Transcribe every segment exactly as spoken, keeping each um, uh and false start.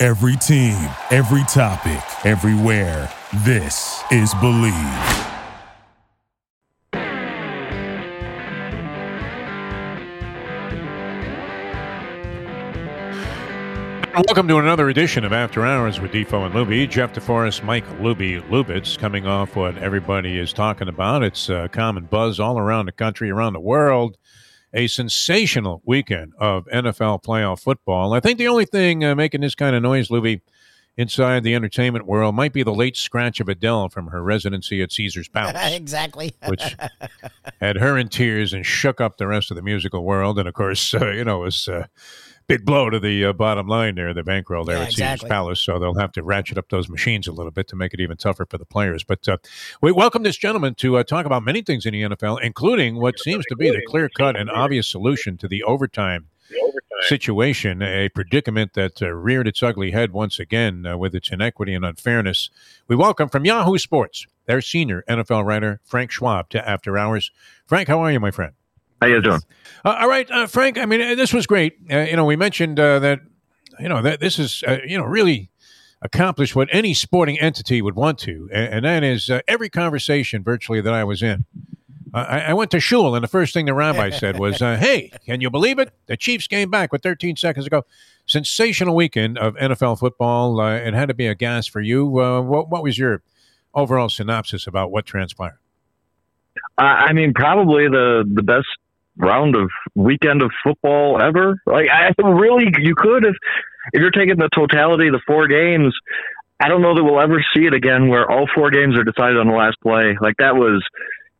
Every team, every topic, everywhere. This is Believe. Welcome to another edition of After Hours with Defoe and Luby. Jeff DeForest, Mike Luby Lubitz, coming off what everybody is talking about. It's a common buzz all around the country, around the world. A sensational weekend of N F L playoff football. I think the only thing uh, making this kind of noise, Luby, inside the entertainment world might be the late scratch of Adele from her residency at Caesar's Palace. Exactly. Which had her in tears and shook up the rest of the musical world. And, of course, uh, you know, it was a big blow to the uh, bottom line there, the bankroll there yeah, at exactly. Caesar's Palace. So they'll have to ratchet up those machines a little bit to make it even tougher for the players. But uh, we welcome this gentleman to uh, talk about many things in the N F L, including what seems to be the clear-cut and obvious solution to the overtime situation, a predicament that uh, reared its ugly head once again uh, with its inequity and unfairness. We welcome from Yahoo Sports, their senior N F L writer, Frank Schwab, to After Hours. Frank, how are you, my friend? How you doing? Uh, all right, uh, Frank, I mean, this was great. Uh, you know, we mentioned uh, that, you know, that this is, uh, you know, really accomplished what any sporting entity would want to, and, and that is uh, every conversation virtually that I was in. I, I went to shul, and the first thing the rabbi said was, uh, hey, can you believe it? The Chiefs came back with thirteen seconds ago. Sensational weekend of N F L football. Uh, it had to be a gas for you. Uh, what, what was your overall synopsis about what transpired? Uh, I mean, probably the, the best round of weekend of football ever. Like, I really, you could, if, if you're taking the totality of the four games, I don't know that we'll ever see it again where all four games are decided on the last play. Like, that was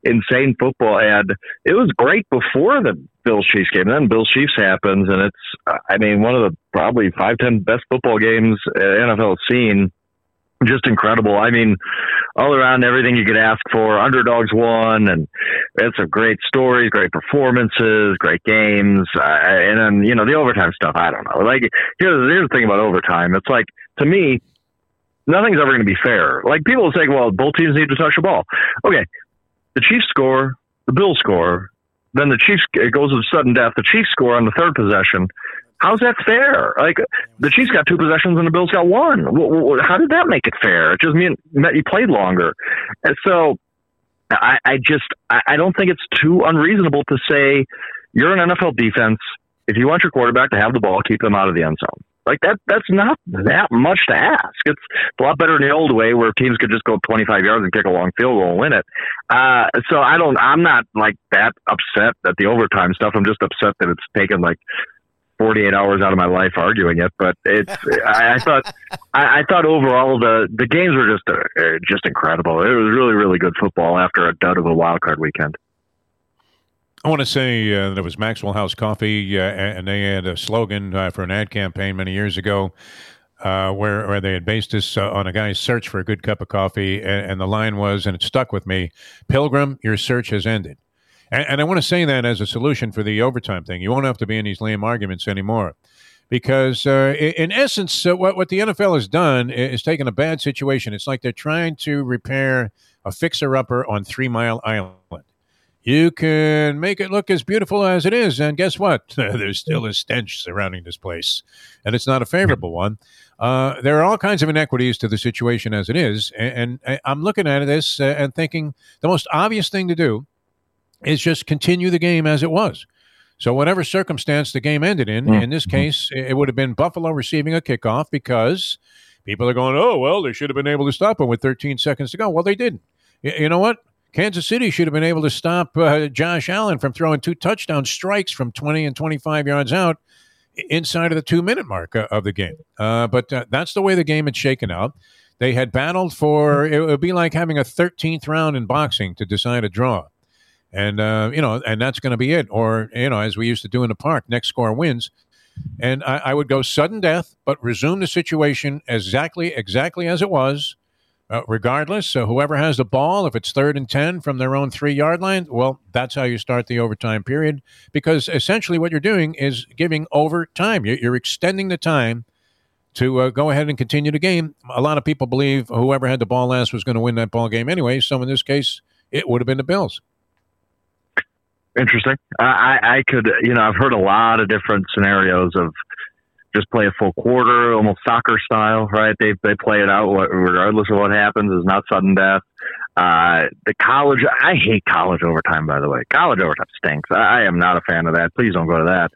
insane football, and it was great before the Bills Chiefs game. Then Bills Chiefs happens, and it's, I mean, one of the probably five, ten best football games N F L has seen. Just incredible. I mean, all around, everything you could ask for. Underdogs won, and it's a great stories, great performances, great games, uh, and then you know the overtime stuff. I don't know. Like here's, here's the thing about overtime. It's like, to me, nothing's ever going to be fair. Like people say, well, both teams need to touch the ball. Okay. The Chiefs score, the Bills score, then the Chiefs, it goes to sudden death, the Chiefs score on the third possession. How's that fair? Like, the Chiefs got two possessions and the Bills got one. How did that make it fair? It just meant that you played longer. And so I, I just, I don't think it's too unreasonable to say you're an N F L defense. If you want your quarterback to have the ball, keep them out of the end zone. Like that, that's not that much to ask. It's a lot better in the old way where teams could just go twenty-five yards and kick a long field goal and win it. Uh, so I don't, I'm not like that upset at the overtime stuff. I'm just upset that it's taken like forty-eight hours out of my life arguing it. But it's, I, I thought, I, I thought overall the, the games were just, uh, just incredible. It was really, really good football after a dud of a wild card weekend. I want to say uh, that it was Maxwell House Coffee, uh, and they had a slogan uh, for an ad campaign many years ago uh, where, where they had based this uh, on a guy's search for a good cup of coffee, and, and the line was, and it stuck with me, Pilgrim, your search has ended. And, and I want to say that as a solution for the overtime thing. You won't have to be in these lame arguments anymore because, uh, in essence, uh, what, what the N F L has done is taken a bad situation. It's like they're trying to repair a fixer-upper on Three Mile Island. You can make it look as beautiful as it is, and guess what? There's still a stench surrounding this place, and it's not a favorable one. Uh, there are all kinds of inequities to the situation as it is, and, and I'm looking at this and thinking the most obvious thing to do is just continue the game as it was. So whatever circumstance the game ended in, mm-hmm. in this case, it would have been Buffalo receiving a kickoff because people are going, oh, well, they should have been able to stop him with thirteen seconds to go. Well, they didn't. Y- you know what? Kansas City should have been able to stop uh, Josh Allen from throwing two touchdown strikes from twenty and twenty-five yards out inside of the two-minute mark uh, of the game. Uh, but uh, that's the way the game had shaken out. They had battled for – it would be like having a thirteenth round in boxing to decide a draw. And, uh, you know, and that's going to be it. Or, you know, as we used to do in the park, next score wins. And I, I would go sudden death, but resume the situation exactly exactly as it was, uh, regardless. So whoever has the ball, if it's third and ten from their own three-yard line, well, that's how you start the overtime period, because essentially what you're doing is giving overtime. You're, you're extending the time to uh, go ahead and continue the game. A lot of people believe whoever had the ball last was going to win that ball game anyway, so in this case, it would have been the Bills. Interesting. I, I could, you know, I've heard a lot of different scenarios of just play a full quarter, almost soccer style, right? They they play it out regardless of what happens. It's not sudden death. Uh, the college, I hate college overtime, by the way. College overtime stinks. I, I am not a fan of that. Please don't go to that.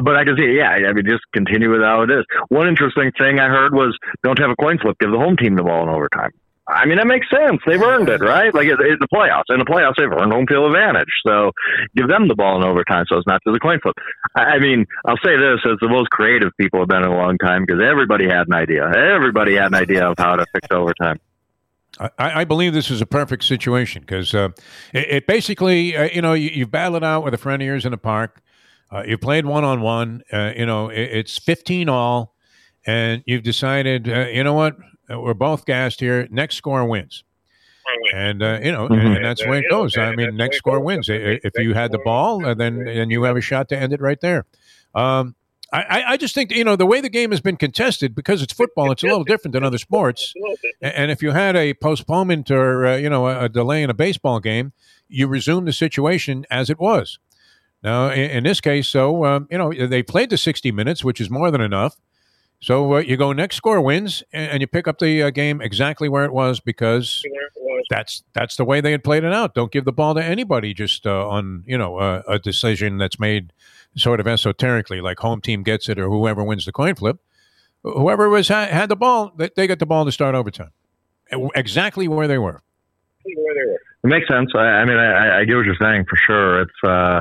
But I can see, yeah, I mean, just continue with how it is. One interesting thing I heard was don't have a coin flip. Give the home team the ball in overtime. I mean, that makes sense. They've earned it, right? Like, it's it, the playoffs. In the playoffs, they've earned home field advantage. So give them the ball in overtime so it's not to the coin flip. I, I mean, I'll say this, as the most creative people have been in a long time, because everybody had an idea. Everybody had an idea of how to fix overtime. I, I believe this is a perfect situation because uh, it, it basically, uh, you know, you, you've battled out with a friend of yours in the park. Uh, you played one-on-one. Uh, you know, it, it's fifteen all, and you've decided, uh, you know what? We're both gassed here. Next score wins. And, uh, you know, mm-hmm. and that's the way it goes. I mean, next score wins. If you had the ball, then and you have a shot to end it right there. Um, I, I just think, you know, the way the game has been contested, because it's football, it's a little different than other sports. And if you had a postponement or, uh, you know, a delay in a baseball game, you resume the situation as it was. Now, in, in this case, so, um, you know, they played the sixty minutes, which is more than enough. So uh, you go next score wins, and, and you pick up the uh, game exactly where it was, because that's that's the way they had played it out. Don't give the ball to anybody just uh, on, you know, uh, a decision that's made sort of esoterically, like home team gets it or whoever wins the coin flip. Whoever was ha- had the ball, they, they got the ball to start overtime, exactly where they were. It makes sense. I, I mean, I, I get what you're saying for sure. It's. Uh...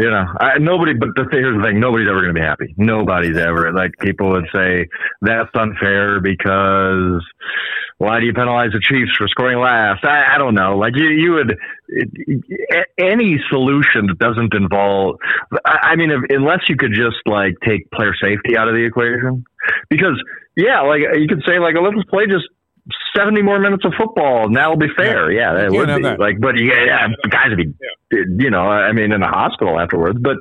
You know, I, nobody, but the, here's the thing, nobody's ever going to be happy. Nobody's ever. Like, people would say, that's unfair because why do you penalize the Chiefs for scoring last? I, I don't know. Like, you, you would, it, any solution that doesn't involve, I, I mean, if, unless you could just, like, take player safety out of the equation. Because, yeah, like, you could say, like, let's play just seventy more minutes of football. Now it'll be fair. Yeah, yeah, it would be. That. Like, but yeah, yeah, guys would be, you know, I mean, in the hospital afterwards. But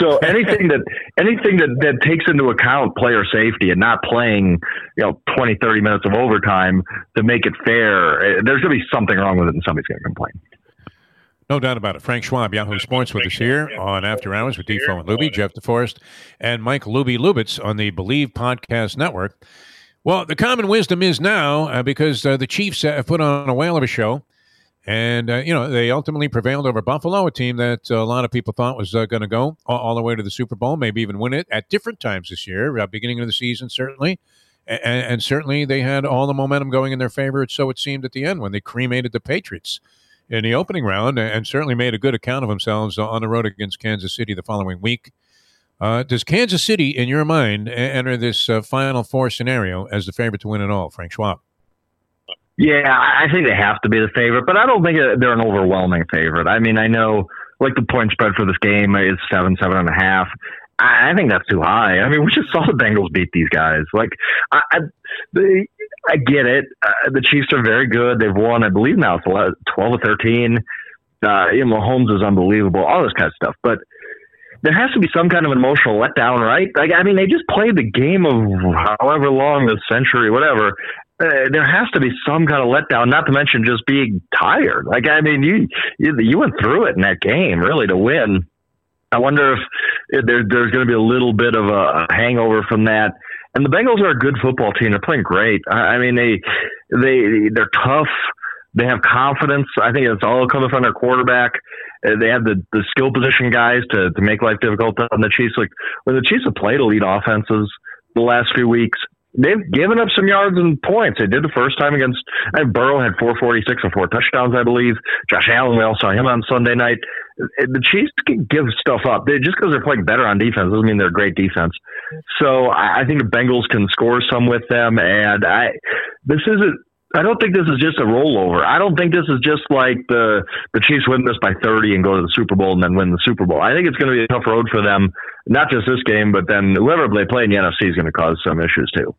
so anything that anything that, that takes into account player safety and not playing, you know, twenty, thirty minutes of overtime to make it fair, there's going to be something wrong with it, and somebody's going to complain. No doubt about it. Frank Schwab, Yahoo Sports, with us here on After Hours with Defoe and Luby, Jeff DeForest, and Mike Luby Lubitz on the Believe Podcast Network. Well, the common wisdom is now, uh, because uh, the Chiefs have uh, put on a whale of a show, and, uh, you know, they ultimately prevailed over Buffalo, a team that uh, a lot of people thought was uh, going to go all, all the way to the Super Bowl, maybe even win it at different times this year, uh, beginning of the season, certainly. And, and certainly they had all the momentum going in their favor, so it seemed at the end, when they cremated the Patriots in the opening round, and certainly made a good account of themselves on the road against Kansas City the following week. Uh, does Kansas City, in your mind, enter this uh, Final Four scenario as the favorite to win it all, Frank Schwab? Yeah, I think they have to be the favorite, but I don't think they're an overwhelming favorite. I mean, I know, like, the point spread for this game is seven, seven and a half. I, I think that's too high. I mean, we just saw the Bengals beat these guys. Like, I, I, they, I get it. Uh, the Chiefs are very good. They've won, I believe now, it's twelve or thirteen. Uh, you know, Mahomes is unbelievable, all this kind of stuff. But there has to be some kind of emotional letdown, right? Like, I mean, they just played the game of however long, the century, whatever. Uh, there has to be some kind of letdown, not to mention just being tired. Like, I mean, you you, you went through it in that game, really, to win. I wonder if there, there's going to be a little bit of a hangover from that. And the Bengals are a good football team. They're playing great. I, I mean, they, they, they're tough. They have confidence. I think it's all coming from their quarterback. They have the, the skill position guys to, to make life difficult on the Chiefs. Like, when the Chiefs have played elite offenses the last few weeks, they've given up some yards and points. They did the first time against I mean, Burrow had four forty-six or four touchdowns, I believe. Josh Allen, we all saw him on Sunday night. The Chiefs can give stuff up. They, just because they're playing better on defense doesn't mean they're great defense. So I, I think the Bengals can score some with them. And I this isn't I don't think this is just a rollover. I don't think this is just like the the Chiefs win this by thirty and go to the Super Bowl and then win the Super Bowl. I think it's going to be a tough road for them, not just this game, but then whoever they play in the N F C is going to cause some issues too.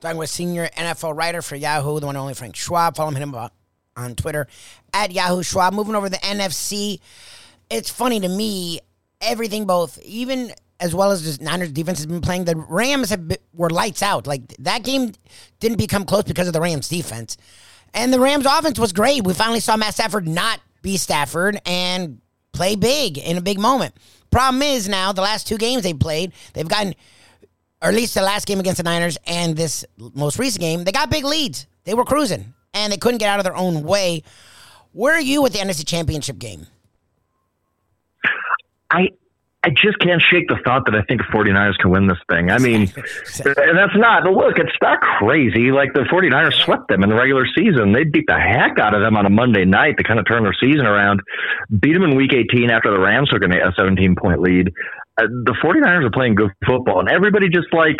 Talking with senior N F L writer for Yahoo, the one and only Frank Schwab. Follow him, hit him up on Twitter at Yahoo Schwab. Moving over to the N F C, it's funny to me, everything both, even as well as the Niners defense has been playing, the Rams have been, were lights out. Like, that game didn't become close because of the Rams defense. And the Rams offense was great. We finally saw Matt Stafford not be Stafford and play big in a big moment. Problem is now, the last two games they played, they've gotten, or at least the last game against the Niners and this most recent game, they got big leads. They were cruising, and they couldn't get out of their own way. Where are you with the N F C Championship game? I... I just can't shake the thought that I think the 49ers can win this thing. I mean, and that's not, but look, it's not crazy. Like, the 49ers swept them in the regular season. They beat the heck out of them on a Monday night to kind of turn their season around, beat them in week eighteen after the Rams took a seventeen point lead. Uh, the 49ers are playing good football, and everybody just like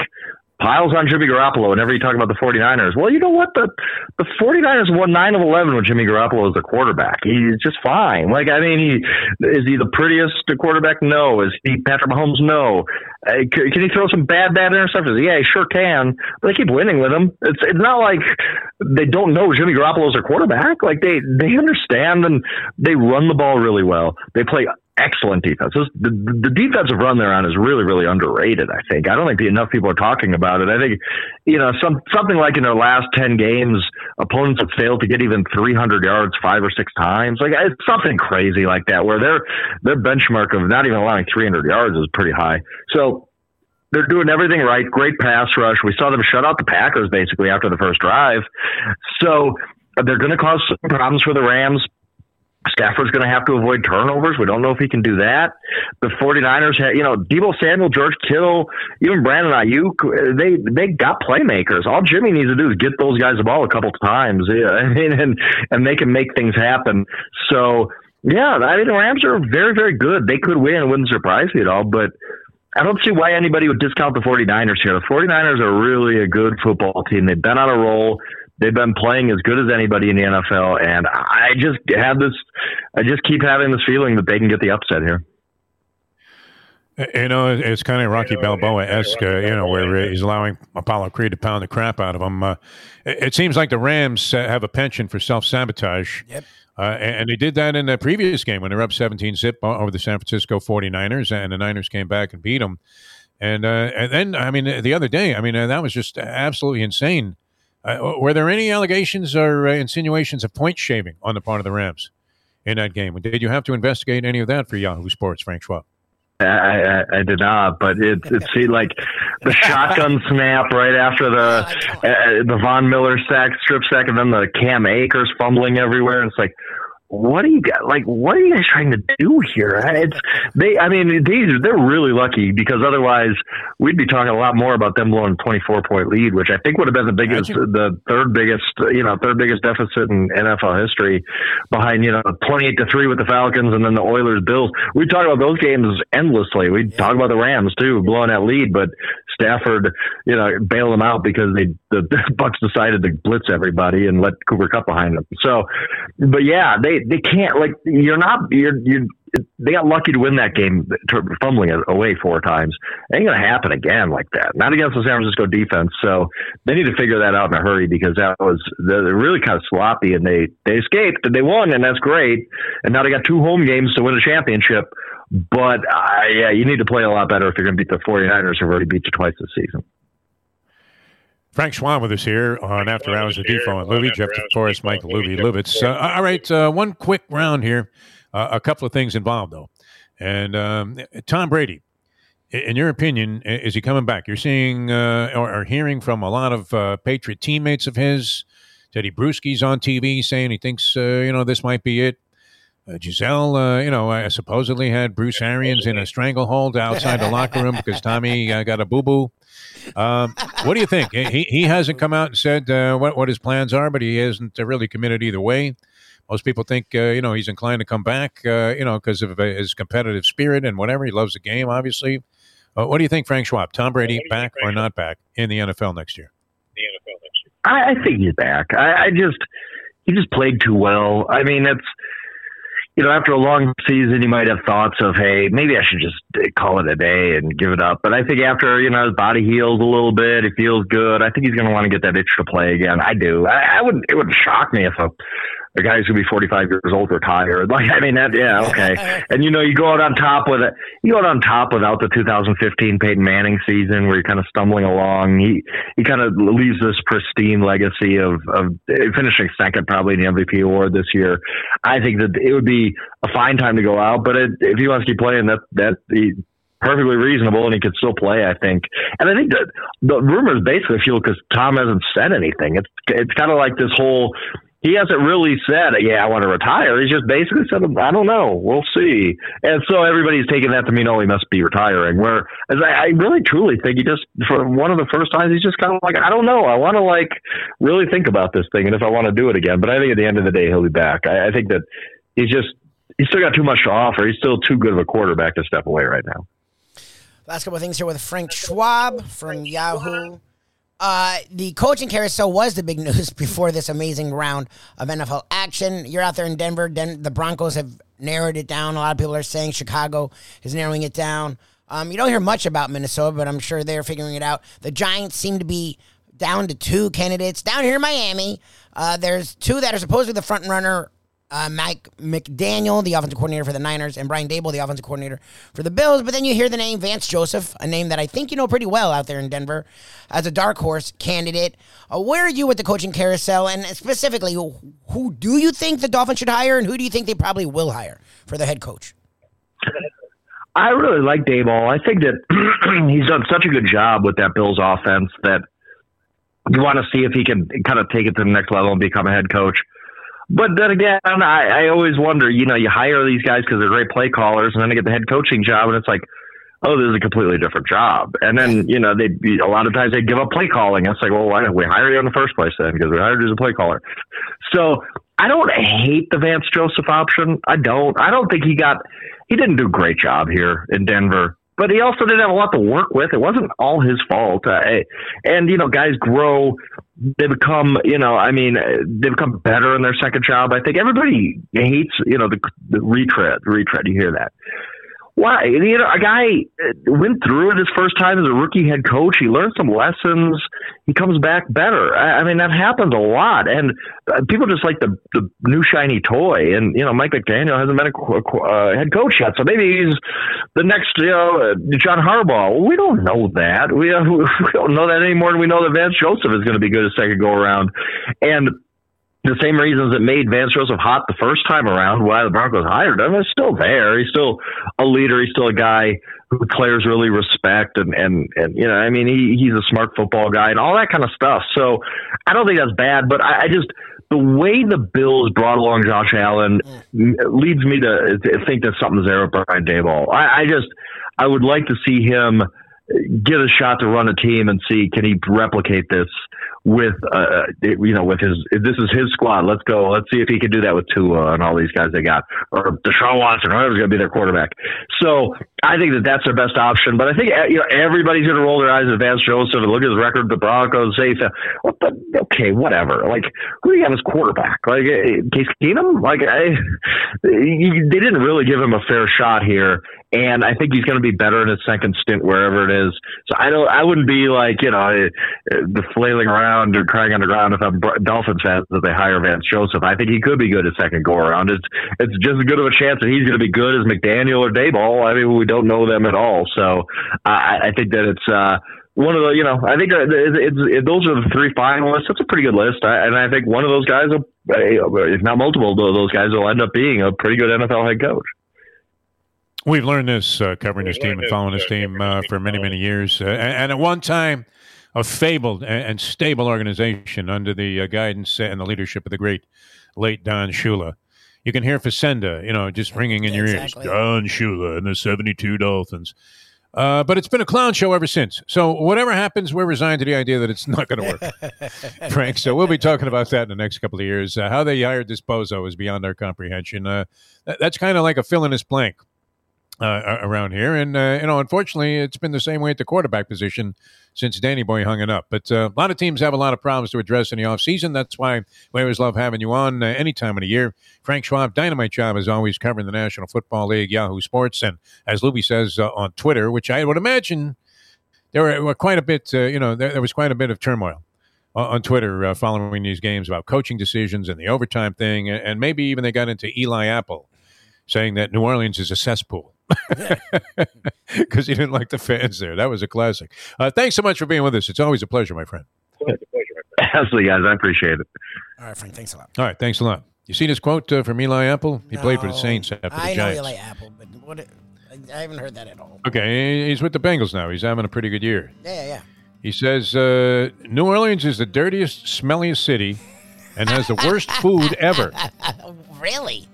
piles on Jimmy Garoppolo whenever you talk about the 49ers. Well, you know what? The, the 49ers won nine of eleven with Jimmy Garoppolo as the quarterback. He's just fine. Like, I mean, he is he the prettiest quarterback? No. Is he Patrick Mahomes? No. Uh, can, can he throw some bad, bad interceptions? Yeah, he sure can. But they keep winning with him. It's it's not like they don't know Jimmy Garoppolo is their quarterback. Like, they, they understand, and they run the ball really well. They play excellent defense. The, the defensive run they're on is really, really underrated, I think. I don't think enough people are talking about it. I think, you know, some something like in their last ten games, opponents have failed to get even three hundred yards five or six times. Like, it's something crazy like that, where their their benchmark of not even allowing three hundred yards is pretty high. So they're doing everything right. Great pass rush. We saw them shut out the Packers basically after the first drive. So they're going to cause some problems for the Rams. Stafford's going to have to avoid turnovers. We don't know if he can do that. The 49ers had, you know, Deebo Samuel, George Kittle, even Brandon Ayuk, they they got playmakers. All Jimmy needs to do is get those guys the ball a couple times, yeah, I mean, and, and they can make things happen. So, yeah, I mean, the Rams are very, very good. They could win. It wouldn't surprise me at all, but I don't see why anybody would discount the 49ers here. The 49ers are really a good football team. They've been on a roll. They've been playing as good as anybody in the N F L, and I just have this. I just keep having this feeling that they can get the upset here. You know, it's kind of Rocky you know, Balboa-esque, uh, you know, where he's allowing Apollo Creed to pound the crap out of him. Uh, it seems like the Rams have a penchant for self-sabotage. Yep. Uh, and they did that in the previous game when they were up seventeen zip over the San Francisco 49ers, and the Niners came back and beat them. And, uh, and then, I mean, the other day, I mean, uh, that was just absolutely insane. Uh, were there any allegations or uh, insinuations of point shaving on the part of the Rams in that game? Did you have to investigate any of that for Yahoo Sports, Frank Schwab? I, I, I did not, but it it seemed like the shotgun snap right after the uh, the Von Miller sack, strip sack, and then the Cam Akers fumbling everywhere. And it's like, what are you guys, like, what are you guys trying to do here? It's they. I mean, these they're really lucky, because otherwise we'd be talking a lot more about them blowing a twenty-four point lead, which I think would have been the biggest, the third biggest, you know, third biggest deficit in N F L history, behind, you know, twenty-eight to three with the Falcons and then the Oilers, Bills. We talk about those games endlessly. We talk about the Rams too, blowing that lead, but Stafford, you know, bailed them out because they the, the Bucks decided to blitz everybody and let Cooper Kupp behind them. So, but yeah, they. They can't, like, you're not, you're, you they got lucky to win that game, fumbling it away four times. Ain't going to happen again like that. Not against the San Francisco defense. So they need to figure that out in a hurry, because that was, they're really kind of sloppy, and they, they escaped and they won, and that's great. And now they got two home games to win a championship. But uh, yeah, you need to play a lot better if you're going to beat the 49ers, who've already beat you twice this season. Frank Schwab with us here on After Hours with Defoe and Luby. Jeff DeForest, Mike Luby Lubitz. Uh, all right, uh, one quick round here. Uh, a couple of things involved, though. And um, Tom Brady, in your opinion, is he coming back? You're seeing uh, or, or hearing from a lot of uh, Patriot teammates of his. Teddy Bruschi's on T V saying he thinks, uh, you know, this might be it. Uh, Giselle, uh, you know, uh, supposedly had Bruce Arians in a stranglehold outside the locker room because Tommy uh, got a boo-boo. Um, what do you think? He he hasn't come out and said uh, what what his plans are, but he isn't really committed either way. Most people think, uh, you know, he's inclined to come back, uh, you know, because of his competitive spirit and whatever. He loves the game, obviously. Uh, what do you think, Frank Schwab? Tom Brady back or not back in the N F L next year? The N F L next year. I, I think he's back. I, I just he just played too well. I mean, that's you know, after a long season, you might have thoughts of, hey, maybe I should just call it a day and give it up. But I think after, you know, his body heals a little bit, it feels good. I think he's going to want to get that itch to play again. I do. I, I wouldn't. It wouldn't shock me if a, a guy's going to be forty-five years old retired. Like, I mean, that, yeah, okay. And, you know, you go out on top with it. You go out on top without the two thousand fifteen Peyton Manning season where you're kind of stumbling along. He he kind of leaves this pristine legacy of, of finishing second probably in the M V P award this year. I think that it would be a fine time to go out, but it, if he wants to keep playing, that that he's perfectly reasonable, and he could still play, I think. And I think that the rumors basically feel because Tom hasn't said anything. It's it's kind of like this whole he hasn't really said, yeah, I want to retire. He's just basically said, I don't know, we'll see. And so everybody's taking that to mean, oh, he must be retiring. Where as I, I really truly think he just for one of the first times he's just kind of like, I don't know, I want to like really think about this thing, and if I want to do it again. But I think at the end of the day, he'll be back. I, I think that. He's just, he's still got too much to offer. He's still too good of a quarterback to step away right now. Last couple of things here with Frank Schwab from Yahoo. Uh, the coaching carousel was the big news before this amazing round of N F L action. You're out there in Denver. Den- the Broncos have narrowed it down. A lot of people are saying Chicago is narrowing it down. Um, you don't hear much about Minnesota, but I'm sure they're figuring it out. The Giants seem to be down to two candidates. Down here in Miami, uh, there's two that are supposedly the front runner. Uh, Mike McDaniel, the offensive coordinator for the Niners, and Brian Daboll, the offensive coordinator for the Bills. But then you hear the name Vance Joseph, a name that I think you know pretty well out there in Denver, as a dark horse candidate. Uh, where are you with the coaching carousel? And specifically, who, who do you think the Dolphins should hire, and who do you think they probably will hire for the head coach? I really like Daboll. I think that he's done such a good job with that Bills offense that you want to see if he can kind of take it to the next level and become a head coach. But then again, I, I always wonder, you know, you hire these guys because they're great play callers, and then they get the head coaching job, and it's like, oh, this is a completely different job. And then, you know, they a lot of times they give up play calling. It's like, well, why didn't we hire you in the first place then? Because we hired you as a play caller. So I don't hate the Vance Joseph option. I don't. I don't think he got – he didn't do a great job here in Denver. But he also didn't have a lot to work with. It wasn't all his fault. Uh, and, you know, guys grow. They become, you know, I mean, they become better in their second job. I think everybody hates, you know, the, the retread, retread. You hear that. Why? You know, a guy went through it his first time as a rookie head coach. He learned some lessons. He comes back better. I, I mean, that happens a lot. And uh, people just like the, the new shiny toy. And, you know, Mike McDaniel hasn't been a uh, head coach yet. So maybe he's the next, you know, uh, John Harbaugh. Well, we don't know that. We, uh, we don't know that anymore. And we know that Vance Joseph is going to be good a second go around. And the same reasons that made Vance Joseph hot the first time around, why the Broncos hired him, is still there. He's still a leader. He's still a guy who players really respect. And, and, and you know, I mean, he, he's a smart football guy and all that kind of stuff. So I don't think that's bad, but I, I just – the way the Bills brought along Josh Allen leads me to think that something's there with Brian Daboll. I, I just – I would like to see him – get a shot to run a team and see, can he replicate this with, uh, you know, with his, this is his squad. Let's go. Let's see if he can do that with Tua and all these guys they got, or Deshaun Watson, or whoever's going to be their quarterback. So I think that that's their best option, but I think, you know, everybody's going to roll their eyes at Vance Joseph and look at his record, the Broncos, say, what the, okay, whatever. Like, who do you have as quarterback? Like Case Keenum? Like I, they didn't really give him a fair shot here. And I think he's going to be better in his second stint wherever it is. So I don't. I wouldn't be like, you know, the flailing around or crying underground if I'm Dolphins fans that they hire Vance Joseph. I think he could be good his second go around. It's it's just as good of a chance that he's going to be good as McDaniel or Daboll. I mean, we don't know them at all. So I, I think that it's uh, one of the. You know, I think it's, it's, it, those are the three finalists. That's a pretty good list, I, and I think one of those guys, will, if not multiple of those guys, will end up being a pretty good N F L head coach. We've learned this uh, covering this team and following this team uh, for many, many years. Uh, and at one time, a fabled and stable organization under the uh, guidance and the leadership of the great late Don Shula. You can hear Facenda, you know, just ringing in your exactly. ears. Don Shula and the seventy-two Dolphins. Uh, but it's been a clown show ever since. So whatever happens, we're resigned to the idea that it's not going to work, Frank. So we'll be talking about that in the next couple of years. Uh, how they hired this bozo is beyond our comprehension. Uh, that, that's kind of like a fill in his blank. uh, around here. And, uh, you know, unfortunately, it's been the same way at the quarterback position since Danny Boy hung it up. But uh, a lot of teams have a lot of problems to address in the offseason. That's why we always love having you on uh, any time of the year. Frank Schwab, Dynamite Job, is always covering the National Football League, Yahoo Sports. And as Luby says uh, on Twitter, which I would imagine there were quite a bit, uh, you know, there, there was quite a bit of turmoil on Twitter uh, following these games about coaching decisions and the overtime thing. And maybe even they got into Eli Apple saying that New Orleans is a cesspool because he didn't like the fans there. That was a classic. Uh, thanks so much for being with us. It's always a pleasure, my friend. It's always a pleasure, my friend. Absolutely, guys. I appreciate it. All right, Frank. Thanks a lot. All right. Thanks a lot. You seen his quote uh, from Eli Apple? He no, played for the Saints after the I Giants. I know Eli Apple, but what? It, I haven't heard that at all. Okay. He's with the Bengals now. He's having a pretty good year. Yeah, yeah. He says, uh, New Orleans is the dirtiest, smelliest city and has the worst food ever. Really?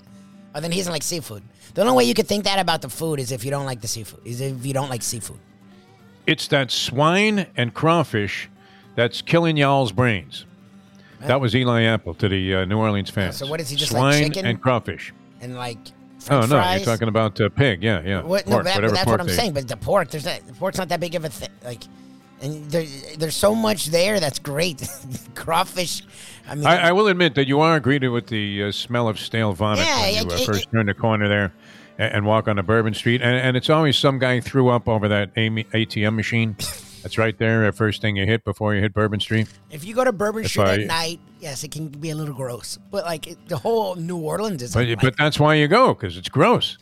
Oh, then he doesn't like seafood. The only way you could think that about the food is if you don't like the seafood, is if you don't like seafood. It's that swine and crawfish that's killing y'all's brains. Well, that was Eli Apple to the uh, New Orleans fans. So what is he, just swine like chicken? And crawfish. And like... French oh, no, fries. You're talking about uh, pig, yeah, yeah. What, pork, no, that, that's pork what I'm they... saying, but the pork, there's not, the pork's not that big of a thing. Like, and there, there's so much there that's great. Crawfish. I mean, I, I will admit that you are greeted with the uh, smell of stale vomit yeah, when you it, uh, first it, turn the corner there and, and walk onto Bourbon Street. And, and it's always some guy threw up over that A T M machine. That's right there, the first thing you hit before you hit Bourbon Street. If you go to Bourbon Street I, at night, yes, it can be a little gross. But, like, it, the whole New Orleans is... But, like, but that's why you go, because it's gross.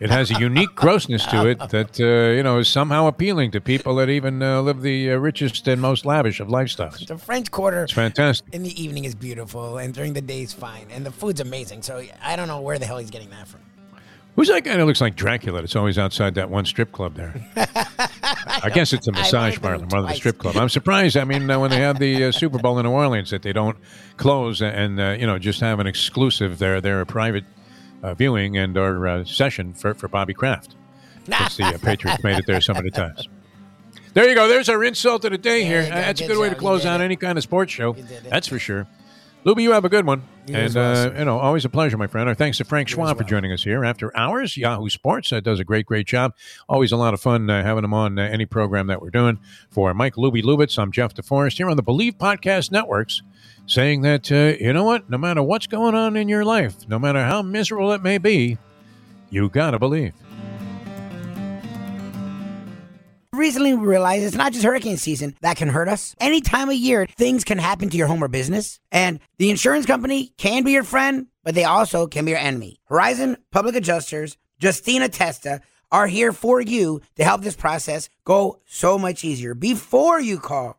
It has a unique grossness to it that, uh, you know, is somehow appealing to people that even uh, live the uh, richest and most lavish of lifestyles. The French Quarter... It's fantastic. In the evening is beautiful, and during the day is fine. And the food's amazing, so I don't know where the hell he's getting that from. Who's that guy that looks like Dracula? It's always outside that one strip club there. I guess it's a massage parlor rather than a strip club. I'm surprised. I mean, uh, when they have the uh, Super Bowl in New Orleans, that they don't close and uh, you know, just have an exclusive there, their private uh, viewing and or uh, session for for Bobby Kraft. Because the uh, Patriots made it there so many times. There you go. There's our insult of the day here. Uh, that's a good way to close out any kind of sports show. That's for sure. Luby, you have a good one. You and, uh, you know, always a pleasure, my friend. Our thanks to Frank Schwab for joining us here. After Hours, Yahoo Sports, that does a great, great job. Always a lot of fun uh, having him on uh, any program that we're doing. For Mike Luby Lubitz, I'm Jeff DeForest here on the Believe Podcast Networks, saying that, uh, you know what, no matter what's going on in your life, no matter how miserable it may be, you got to believe. Recently, we realized it's not just hurricane season that can hurt us. Any time of year, things can happen to your home or business. And the insurance company can be your friend, but they also can be your enemy. Horizon Public Adjusters, Justina Testa, are here for you to help this process go so much easier. Before you call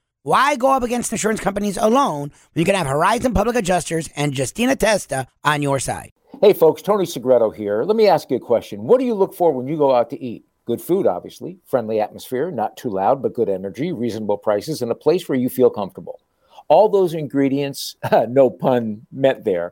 Why go up against insurance companies alone when you can have Horizon Public Adjusters and Justina Testa on your side? Hey folks, Tony Segretto here. Let me ask you a question. What do you look for when you go out to eat? Good food, obviously, friendly atmosphere, not too loud, but good energy, reasonable prices, and a place where you feel comfortable. All those ingredients, no pun meant there,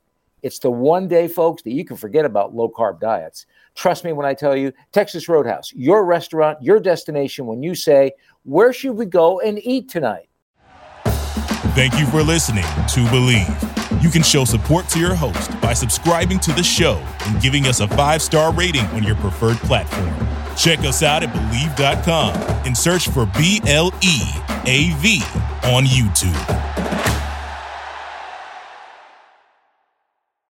It's the one day, folks, that you can forget about low-carb diets. Trust me when I tell you, Texas Roadhouse, your restaurant, your destination when you say, where should we go and eat tonight? Thank you for listening to Believe. You can show support to your host by subscribing to the show and giving us a five-star rating on your preferred platform. Check us out at Believe dot com and search for B L E A V on YouTube.